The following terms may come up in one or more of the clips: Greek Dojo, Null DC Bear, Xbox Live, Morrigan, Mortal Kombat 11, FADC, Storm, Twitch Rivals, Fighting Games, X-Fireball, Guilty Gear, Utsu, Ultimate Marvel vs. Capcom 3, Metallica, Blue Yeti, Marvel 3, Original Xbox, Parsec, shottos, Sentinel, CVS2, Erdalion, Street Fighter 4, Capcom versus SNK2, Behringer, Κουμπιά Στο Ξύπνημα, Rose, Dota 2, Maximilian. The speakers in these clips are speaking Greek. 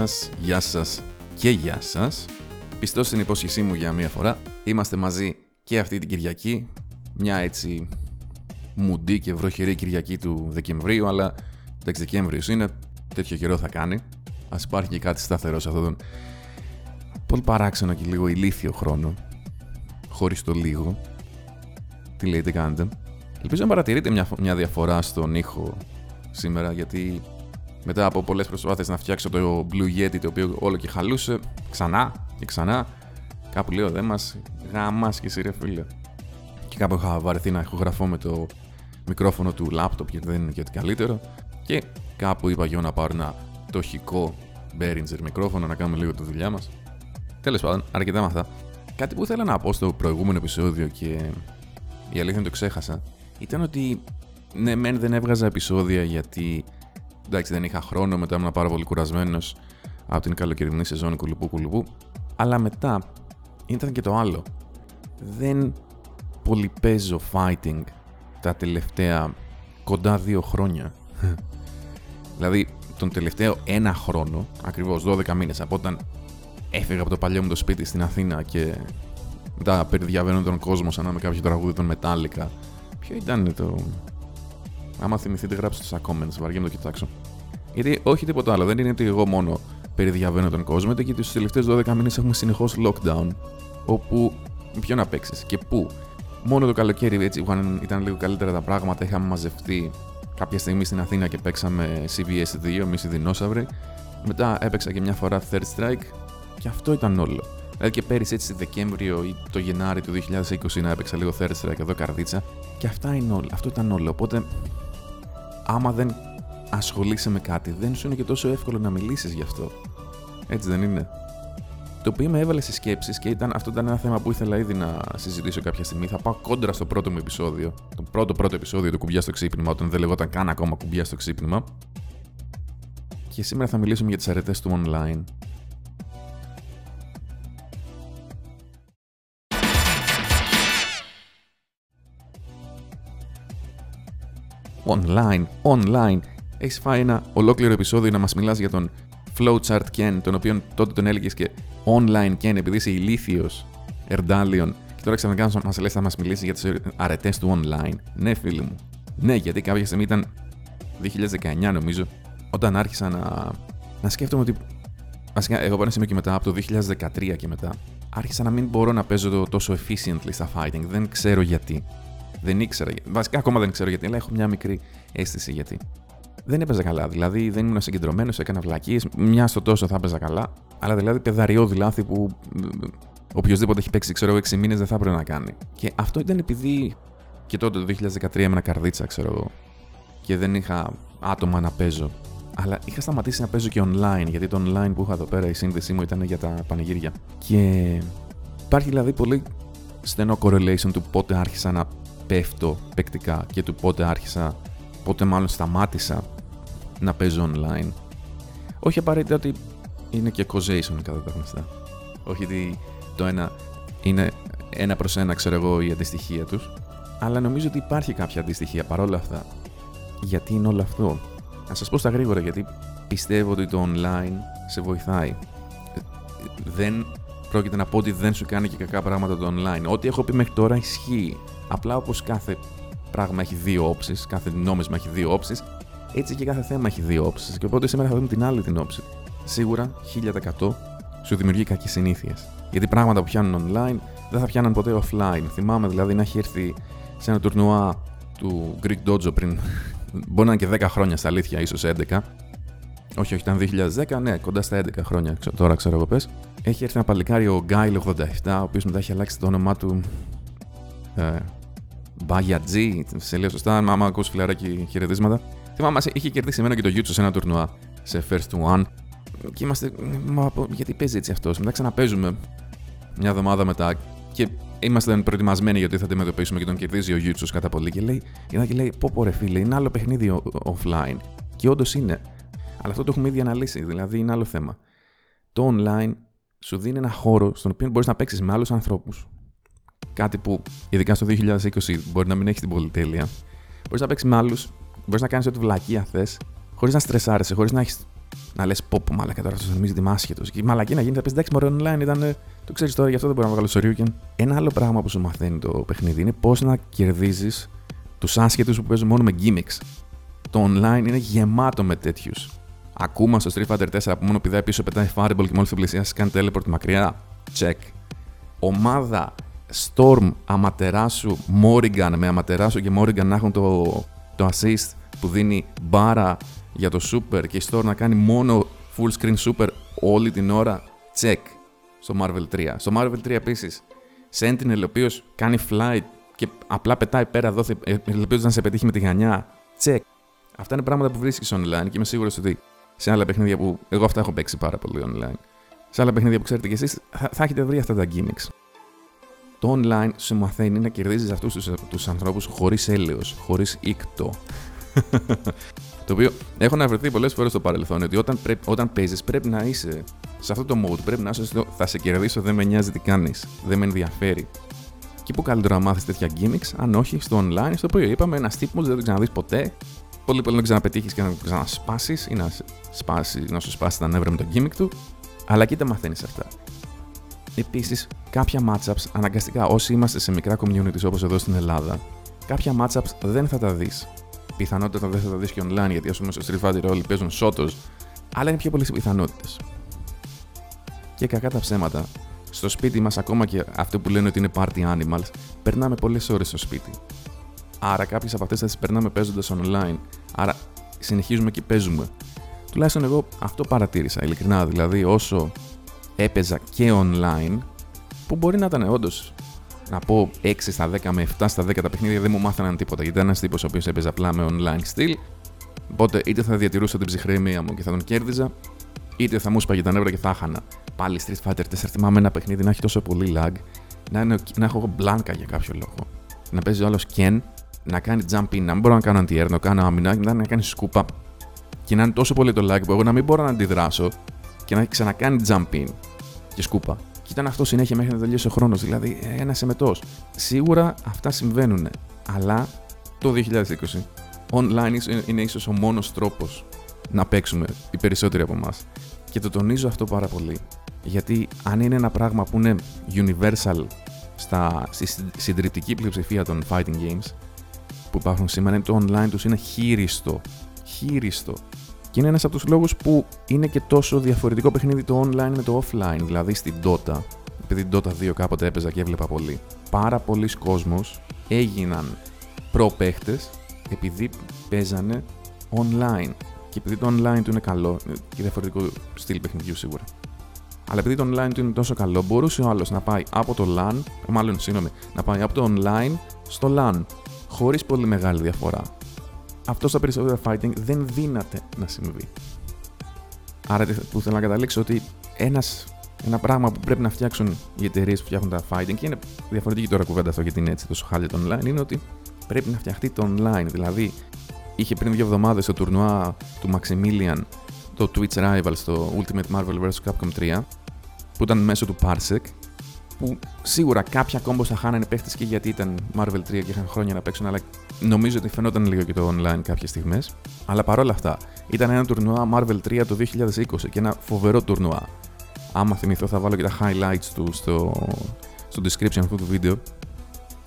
σας, γεια σας και γεια σας. Πιστός στην υπόσχεσή μου για μία φορά. Είμαστε μαζί και αυτή την Κυριακή. Μια έτσι μουντή και βροχερή Κυριακή του Δεκεμβρίου, αλλά εντάξει, Δεκέμβριος είναι, τέτοιο καιρό θα κάνει. Ας υπάρχει και κάτι σταθερό σε αυτόν τον πολύ παράξενο και λίγο ηλίθιο χρόνο. Χωρίς το λίγο. Τι λέτε, κάνετε. Ελπίζω να παρατηρείτε μια διαφορά στον ήχο σήμερα, γιατί μετά από πολλές προσπάθειες να φτιάξω το Blue Yeti, το οποίο όλο και χαλούσε, ξανά και ξανά, κάπου λέω δε μας γαμάς και εσύ ρε φίλε. Και κάπου είχα βαρεθεί να ηχογραφώ με το μικρόφωνο του λάπτοπ, γιατί δεν είναι και ότι καλύτερο. Και κάπου είπα για να πάρω ένα τοχικό Behringer μικρόφωνο, να κάνουμε λίγο τη δουλειά μας. Τέλος πάντων, αρκετά με αυτά. Κάτι που ήθελα να πω στο προηγούμενο επεισόδιο και η αλήθεια είναι το ξέχασα, ήταν ότι ναι, μεν δεν έβγαζα επεισόδια γιατί εντάξει, δεν είχα χρόνο, μετά ήμουν πάρα πολύ κουρασμένος από την καλοκαιρινή σεζόν κουλουπού, αλλά μετά ήταν και το άλλο. Δεν πολυπαίζω fighting τα τελευταία κοντά 2 χρόνια. Δηλαδή, τον τελευταίο 1 χρόνο, ακριβώς 12 μήνες, από όταν έφυγα από το παλιό μου το σπίτι στην Αθήνα και μετά περιδιαβαίνω τον κόσμο σαν να είμαι κάποιο τραγούδι των Metallica. Ποιο ήταν το... Άμα θυμηθείτε, γράψτε στα comments, βαριέμαι το κοιτάξω. Γιατί όχι τίποτα άλλο, δεν είναι ότι εγώ μόνο περιδιαβαίνω τον κόσμο, είναι γιατί τους τελευταίους 12 μήνες έχουμε συνεχώς lockdown, όπου ποιο να παίξεις και πού. Μόνο το καλοκαίρι έτσι ήταν λίγο καλύτερα τα πράγματα, είχαμε μαζευτεί κάποια στιγμή στην Αθήνα και παίξαμε CVS2, μισή δεινόσαυροι. Μετά έπαιξα και μια φορά Third Strike και αυτό ήταν όλο. Δηλαδή και πέρυσι έτσι Δεκέμβριο ή το Γενάρη του 2020 να έπαιξα λίγο Third Strike εδώ καρδίτσα και αυτά είναι όλα, αυτό ήταν όλο. Οπότε άμα δεν ασχολείσαι με κάτι, δεν σου είναι και τόσο εύκολο να μιλήσεις γι' αυτό. Έτσι δεν είναι. Το οποίο με έβαλε σε σκέψεις και αυτό ήταν ένα θέμα που ήθελα ήδη να συζητήσω κάποια στιγμή. Θα πάω κόντρα στο πρώτο μου επεισόδιο, το πρώτο επεισόδιο του Κουμπιά Στο Ξύπνημα, όταν δεν λεγόταν καν ακόμα Κουμπιά Στο Ξύπνημα. Και σήμερα θα μιλήσουμε για τις αρετές του online. Online. Έχεις φάει ένα ολόκληρο επεισόδιο να μας μιλάς για τον Flowchart Ken, τον οποίον τότε τον έλεγες και Online Ken, επειδή είσαι ηλίθιος Ερντάλιον. Και τώρα ξαφνικά μας λες να μας μιλήσει για τις αρετές του online. Ναι, φίλοι μου. Ναι, γιατί κάποια στιγμή ήταν 2019, νομίζω, όταν άρχισα να σκέφτομαι ότι. Βασικά, εγώ πάνω σήμερα και μετά, από το 2013 και μετά, άρχισα να μην μπορώ να παίζω τόσο efficiently στα fighting. Δεν ξέρω γιατί. Δεν ήξερα. Βασικά, ακόμα δεν ξέρω γιατί, αλλά έχω μια μικρή αίσθηση γιατί. Δεν έπαιζα καλά. Δηλαδή, δεν ήμουν συγκεντρωμένος, έκανα βλακίες. Μια στο τόσο θα έπαιζα καλά. Αλλά δηλαδή, παιδαριώδη λάθη που οποιοδήποτε έχει παίξει, ξέρω εγώ, 6 μήνες δεν θα έπρεπε να κάνει. Και αυτό ήταν επειδή και τότε το 2013 έμενα καρδίτσα, ξέρω εγώ. Και δεν είχα άτομα να παίζω. Αλλά είχα σταματήσει να παίζω και online, γιατί το online που είχα εδώ πέρα, η σύνδεσή μου ήταν για τα πανηγύρια. Και υπάρχει δηλαδή πολύ στενό correlation του πότε άρχισα να πέφτω παικτικά και του πότε μάλλον σταμάτησα να παίζω online. Όχι απαραίτητα ότι είναι και causation κατά τα γνωστά. Όχι ότι το ένα είναι ένα προς ένα, ξέρω εγώ, η αντιστοιχεία τους, αλλά νομίζω ότι υπάρχει κάποια αντιστοιχεία παρόλα αυτά. Γιατί είναι όλο αυτό. Να σας πω στα γρήγορα, γιατί πιστεύω ότι το online σε βοηθάει. Δεν πρόκειται να πω ότι δεν σου κάνει και κακά πράγματα το online. Ό,τι έχω πει μέχρι τώρα ισχύει. Απλά όπως κάθε πράγμα έχει 2 όψεις, κάθε νόμισμα έχει 2 όψεις, έτσι και κάθε θέμα έχει 2 όψεις. Και οπότε σήμερα θα δούμε την άλλη την όψη. Σίγουρα 1000% σου δημιουργεί κακές συνήθειες. Γιατί πράγματα που πιάνουν online δεν θα πιάνουν ποτέ offline. Θυμάμαι δηλαδή να έχει έρθει σε ένα τουρνουά του Greek Dojo πριν, μπορεί να είναι και 10 χρόνια στα αλήθεια, ίσως 11. Όχι, ήταν 2010, ναι, κοντά στα 11 χρόνια τώρα, ξέρω εγώ πες. Έχει έρθει ένα παλικάρι, ο Gail 87, ο οποίος μετά έχει αλλάξει το όνομά του. Μπαγιατζή, σε λέω σωστά, άμα ακούς φιλαράκι χαιρετίσματα. Θυμάμαι, είχε κερδίσει εμένα και το Utsu σε ένα τουρνουά, σε first one. Και είμαστε, μα γιατί παίζει έτσι αυτός. Μετά ξαναπαίζουμε μια εβδομάδα μετά και ήμασταν προετοιμασμένοι γιατί θα αντιμετωπίσουμε και τον κερδίζει ο Utsu κατά πολύ. Και λέει, πω ρε φίλε, είναι άλλο παιχνίδι offline. Και όντως είναι. Αλλά αυτό το έχουμε ήδη αναλύσει, δηλαδή είναι άλλο θέμα. Το online σου δίνει ένα χώρο στον οποίο μπορείς να παίξεις με άλλους ανθρώπους. Κάτι που, ειδικά στο 2020, μπορεί να μην έχεις την πολυτέλεια. Μπορείς να παίξεις με άλλους, μπορείς να κάνεις ό,τι βλακεία θες, χωρίς να στρεσάρεσαι, χωρίς να έχεις να λες πω που μάλακα τώρα αυτός νομίζεται είμαι άσχετος. Και η μαλακή να γίνει, θα πεις εντάξει μωρέ online ήταν, το ξέρεις τώρα, γι' αυτό δεν μπορώ να βγάλω σοριούκεν. Ένα άλλο πράγμα που σου μαθαίνει το παιχνίδι είναι πώς να κερδίζεις τους άσχετους που παίζουν μόνο με gimmicks. Το online είναι γεμάτο με τέτοιους. Ακούμε στο Street Fighter 4 που μόνο πηδάει πίσω, πετάει Fireball και μόλις τον πλησιάσεις κάνει teleport μακριά. Check. Ομάδα Storm αματεράσου Morrigan με αματεράσου και Morrigan να έχουν το assist που δίνει μπάρα για το super και η Storm να κάνει μόνο full screen super όλη την ώρα. Check. Στο Marvel 3. Στο Marvel 3 επίσης Sentinel ο οποίος κάνει flight και απλά πετάει πέρα εδώ ελπίζοντας να σε πετύχει με τη γανιά. Check. Αυτά είναι πράγματα που βρίσκεις online και είμαι σίγουρος ότι σε άλλα παιχνίδια που. Εγώ αυτά έχω παίξει πάρα πολύ online. Σε άλλα παιχνίδια που ξέρετε κι εσείς θα έχετε βρει αυτά τα gimmicks. Το online σου μαθαίνει να κερδίζεις αυτούς τους ανθρώπους χωρίς έλεος, χωρίς ήκτο. Το οποίο έχω αναφερθεί πολλές φορές στο παρελθόν ότι όταν παίζεις πρέπει να είσαι σε αυτό το mode. Πρέπει να είσαι στο θα σε κερδίσω, δεν με νοιάζει τι κάνεις, δεν με ενδιαφέρει. Και πού καλύτερο να μάθεις τέτοια gimmicks, αν όχι στο online, στο οποίο είπαμε ένας τύπος δεν το ξαναδείς ποτέ. Πολύ πολύ να ξαναπετύχεις και να ξανασπάσεις ή να σου σπάσει τα νεύρα με το gimmick του. Αλλά και τα μαθαίνεις αυτά. Επίσης, κάποια matchups αναγκαστικά όσοι είμαστε σε μικρά communities όπως εδώ στην Ελλάδα, κάποια matchups δεν θα τα δεις. Πιθανότητα δεν θα τα δεις και online γιατί ας πούμε στο Street Fighter όλοι παίζουν σώτος, αλλά είναι πιο πολλές οι πιθανότητες. Και κακά τα ψέματα, στο σπίτι μας, ακόμα και αυτό που λένε ότι είναι party animals, περνάμε πολλές ώρες στο σπίτι. Άρα κάποιες από αυτές θα τις περνάμε παίζοντας online. Άρα συνεχίζουμε και παίζουμε. Τουλάχιστον εγώ αυτό παρατήρησα ειλικρινά. Δηλαδή, όσο έπαιζα και online, που μπορεί να ήταν όντως να πω 6 στα 10 με 7 στα 10 τα παιχνίδια δεν μου μάθαναν τίποτα. Γιατί ήταν ένας τύπος ο οποίος έπαιζε απλά με online στυλ. Οπότε είτε θα διατηρούσα την ψυχραιμία μου και θα τον κέρδιζα, είτε θα μου σπάγε τα νεύρα και θα χάνα. Πάλι Street Fighter 4, θυμάμαι ένα παιχνίδι να έχει τόσο πολύ lag, να έχω μπλάνκα για κάποιο λόγο. Να παίζει ο άλλος Ken, να κάνει jump in, να μην μπορώ να κάνω anti-air, να κάνω αμυνάκι, μετά να κάνει scoop up. Και να είναι τόσο πολύ το lag που εγώ να μην μπορώ να αντιδράσω και να ξανακάνει jump in και σκούπα. Και ήταν αυτό συνέχεια μέχρι να τελειώσει ο χρόνος, δηλαδή ένας εμετός. Σίγουρα αυτά συμβαίνουν, αλλά το 2020 online είναι ίσως ο μόνος τρόπος να παίξουμε οι περισσότεροι από εμάς. Και το τονίζω αυτό πάρα πολύ, γιατί αν είναι ένα πράγμα που είναι universal στη συντριπτική πλειοψηφία των fighting games που υπάρχουν σήμερα, το online τους είναι χείριστο. Και είναι ένας από τους λόγους που είναι και τόσο διαφορετικό παιχνίδι το online με το offline. Δηλαδή στην Dota, επειδή Dota 2 κάποτε έπαιζα και έβλεπα πολύ, πάρα πολλοί κόσμος έγιναν προπαίχτες επειδή παίζανε online. Και επειδή το online του είναι καλό, και διαφορετικό στυλ παιχνιδιού σίγουρα, αλλά επειδή το online του είναι τόσο καλό, μπορούσε ο άλλος να πάει από το LAN, να πάει από το online στο LAN, χωρίς πολύ μεγάλη διαφορά. Αυτό στα περισσότερα fighting δεν δύναται να συμβεί. Άρα που θέλω να καταλήξω ότι ένα πράγμα που πρέπει να φτιάξουν οι εταιρείες που φτιάχνουν τα fighting, και είναι διαφορετική τώρα κουβέντα αυτό γιατί είναι έτσι τόσο χάλια το online, είναι ότι πρέπει να φτιαχτεί το online. Δηλαδή, είχε πριν 2 εβδομάδες το τουρνουά του Maximilian, το Twitch Rivals, το Ultimate Marvel vs. Capcom 3, που ήταν μέσω του Parsec, που σίγουρα κάποια κόμπος θα χάνανε παίχτες και γιατί ήταν Marvel 3 και είχαν χρόνια να παίξουν, αλλά νομίζω ότι φαινόταν λίγο και το online κάποιες στιγμές. Αλλά παρόλα αυτά, ήταν ένα τουρνουά Marvel 3 το 2020 και ένα φοβερό τουρνουά. Άμα θυμηθώ θα βάλω και τα highlights του στο description αυτού του βίντεο.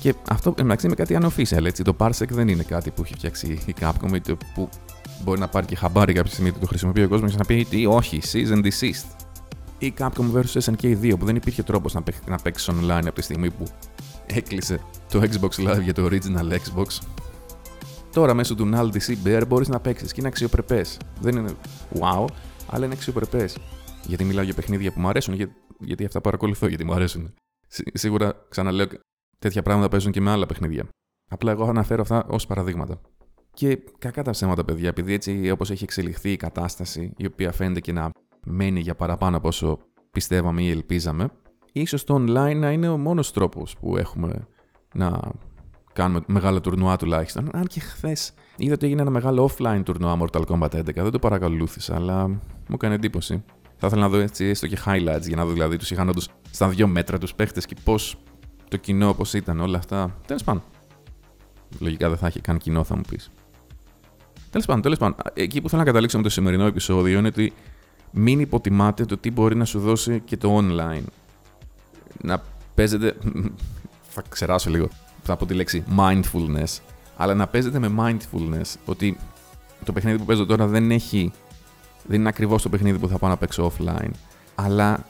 Και αυτό εντάξει είναι κάτι unofficial, έτσι. Το Parsec δεν είναι κάτι που έχει φτιάξει η Capcom, είτε που μπορεί να πάρει και χαμπάρι κάποια στιγμή, το χρησιμοποιεί ο κόσμος και να πει τι, όχι, cease and desist. Ή Capcom versus SNK2, που δεν υπήρχε τρόπος να παίξεις online από τη στιγμή που έκλεισε το Xbox Live για το Original Xbox. Τώρα μέσω του Null DC Bear μπορείς να παίξεις και είναι αξιοπρεπές. Δεν είναι wow, αλλά είναι αξιοπρεπές. Γιατί μιλάω για παιχνίδια που μου αρέσουν, γιατί αυτά παρακολουθώ, γιατί μου αρέσουν. Σίγουρα ξαναλέω, τέτοια πράγματα παίζουν και με άλλα παιχνίδια. Απλά εγώ αναφέρω αυτά ως παραδείγματα. Και κακά τα ψέματα, παιδιά, επειδή έτσι όπως έχει εξελιχθεί η κατάσταση, η οποία φαίνεται και να μένει για παραπάνω από όσο πιστεύαμε ή ελπίζαμε, ίσως το online να είναι ο μόνος τρόπος που έχουμε να κάνουμε μεγάλα τουρνουά τουλάχιστον. Αν και χθες είδα ότι έγινε ένα μεγάλο offline τουρνουά Mortal Kombat 11, δεν το παρακολούθησα, αλλά μου έκανε εντύπωση. Θα ήθελα να δω έτσι έστω και highlights για να δω, δηλαδή τους είχαν όντως στα 2 μέτρα τους παίχτες και πώς το κοινό, πώς ήταν όλα αυτά. Τέλος πάντων. Λογικά δεν θα είχε καν κοινό, θα μου πεις. Τέλος πάντων, εκεί που θέλω να καταλήξω με το σημερινό επεισόδιο είναι ότι μην υποτιμάτε το τι μπορεί να σου δώσει και το online. Να παίζετε. Θα ξεράσω λίγο. Θα πω τη λέξη mindfulness. Αλλά να παίζετε με mindfulness. Ότι το παιχνίδι που παίζω τώρα δεν είναι ακριβώς το παιχνίδι που θα πάω να παίξω offline. Αλλά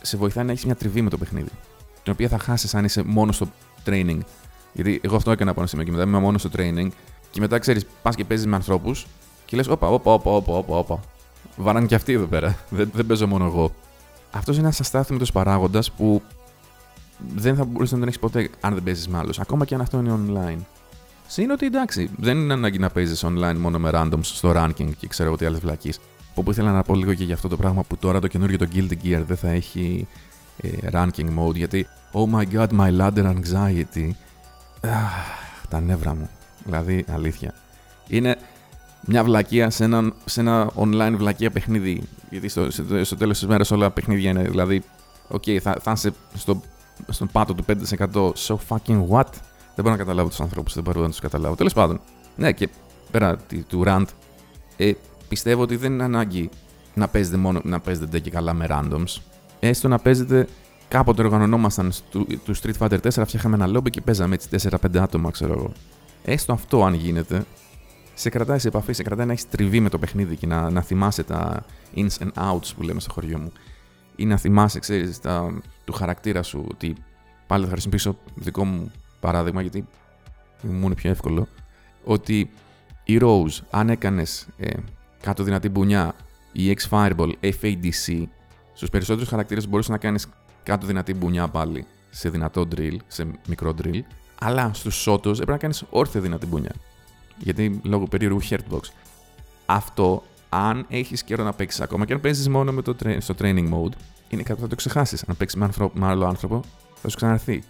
σε βοηθάει να έχεις μια τριβή με το παιχνίδι. Την οποία θα χάσεις αν είσαι μόνο στο training. Γιατί εγώ αυτό έκανα πάνω σήμερα και μετά είμαι μόνο στο training. Και μετά ξέρεις, πας και παίζεις με ανθρώπους και λες: Όπα. Βαράνε και αυτοί εδώ πέρα. Δεν παίζω μόνο εγώ. Αυτό είναι ένας αστάθμητος παράγοντας που δεν θα μπορείς να τον έχεις ποτέ αν δεν παίζεις με άλλους. Ακόμα και αν αυτό είναι online. Συν ότι εντάξει, δεν είναι ανάγκη να παίζεις online μόνο με randoms στο ranking και ξέρω ότι άλλες βλακείς. Όπου ήθελα να πω λίγο και για αυτό το πράγμα που τώρα το καινούργιο το Guilty Gear δεν θα έχει ranking mode. Γιατί oh my god, my ladder anxiety. Τα νεύρα μου. Δηλαδή, αλήθεια. Είναι μια βλακεία σε ένα online βλακεία παιχνίδι. Γιατί στο τέλος της μέρας όλα παιχνίδια είναι. Δηλαδή, okay, θα είσαι στον πάτο του 5%. So fucking what? Δεν μπορώ να καταλάβω τους ανθρώπους, δεν μπορώ να τους καταλάβω. Τέλος πάντων, ναι, και πέρα του rant, πιστεύω ότι δεν είναι ανάγκη να παίζετε μόνο να παίζετε και καλά με randoms. Έστω να παίζετε. Κάποτε οργανωνόμασταν του Street Fighter 4, φτιάχαμε ένα lobby και παίζαμε έτσι 4-5 άτομα, ξέρω εγώ. Έστω αυτό, αν γίνεται, σε κρατάει σε επαφή, σε κρατάει να έχεις τριβή με το παιχνίδι και να θυμάσαι τα ins and outs που λέμε στο χωριό μου. Ή να θυμάσαι, ξέρεις, του χαρακτήρα σου. Ότι πάλι θα χρησιμοποιήσω δικό μου παράδειγμα, γιατί μου είναι πιο εύκολο. Ότι η Rose, αν έκανες κάτω δυνατή μπουνιά, η X-Fireball, FADC, στους περισσότερους χαρακτήρες μπορούσε να κάνεις κάτω δυνατή μπουνιά πάλι σε δυνατό drill, σε μικρό drill. Αλλά στους shottos έπρεπε να κάνεις όρθια δυνατή μπουνιά. Γιατί λόγω περίεργου hurtbox. Αυτό, αν έχεις καιρό να παίξεις, ακόμα και αν παίζεις μόνο στο training mode, είναι κάτι που θα το ξεχάσεις. Αν παίξεις με άλλο άνθρωπο, θα σου ξαναρθεί.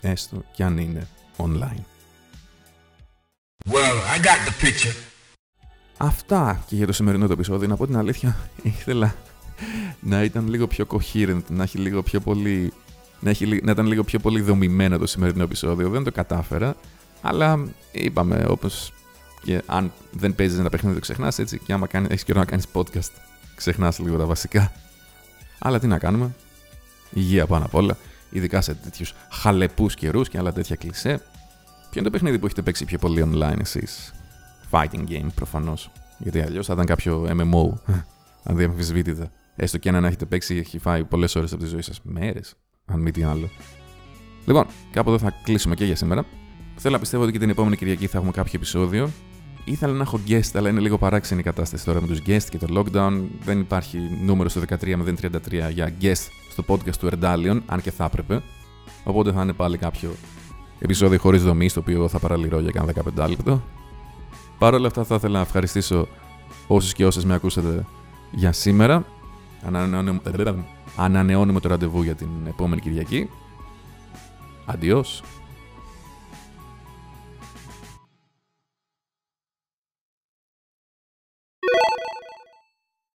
Έστω κι αν είναι online. Well, I got the picture. Αυτά και για το σημερινό το επεισόδιο. Να πω την αλήθεια, ήθελα να ήταν λίγο πιο coherent, να ήταν λίγο πιο πολύ δομημένο το σημερινό επεισόδιο. Δεν το κατάφερα, αλλά είπαμε, όπως και αν δεν παίζεις ένα παιχνίδι το ξεχνάς, έτσι, και άμα έχεις καιρό να κάνεις podcast, ξεχνάς λίγο τα βασικά. Αλλά τι να κάνουμε, υγεία πάνω απ' όλα, ειδικά σε τέτοιους χαλεπούς καιρούς και άλλα τέτοια κλισέ. Ποιο είναι το παιχνίδι που έχετε παίξει πιο πολύ online εσείς? Fighting game προφανώς, γιατί αλλιώς θα ήταν κάποιο MMO, αδιαμφισβήτητα. Έστω και αν έχετε παίξει, έχει φάει πολλές ώρες από τη ζωή σας, μέρες. Αν μη τι άλλο. Λοιπόν, κάπου εδώ θα κλείσουμε και για σήμερα. Θέλω να πιστεύω ότι και την επόμενη Κυριακή θα έχουμε κάποιο επεισόδιο. Ήθελα να έχω guest, αλλά είναι λίγο παράξενη η κατάσταση τώρα με τους guest και το lockdown. Δεν υπάρχει νούμερο στο 13033 για guest στο podcast του Erdalion, αν και θα έπρεπε. Οπότε θα είναι πάλι κάποιο επεισόδιο χωρίς δομή, στο οποίο θα παραλυρώ για κάνα 15 λεπτό. Παρ' όλα αυτά, θα ήθελα να ευχαριστήσω όσους και όσες με ακούσατε για σήμερα. Ανανεώνουμε το ραντεβού για την επόμενη Κυριακή. Αντιός.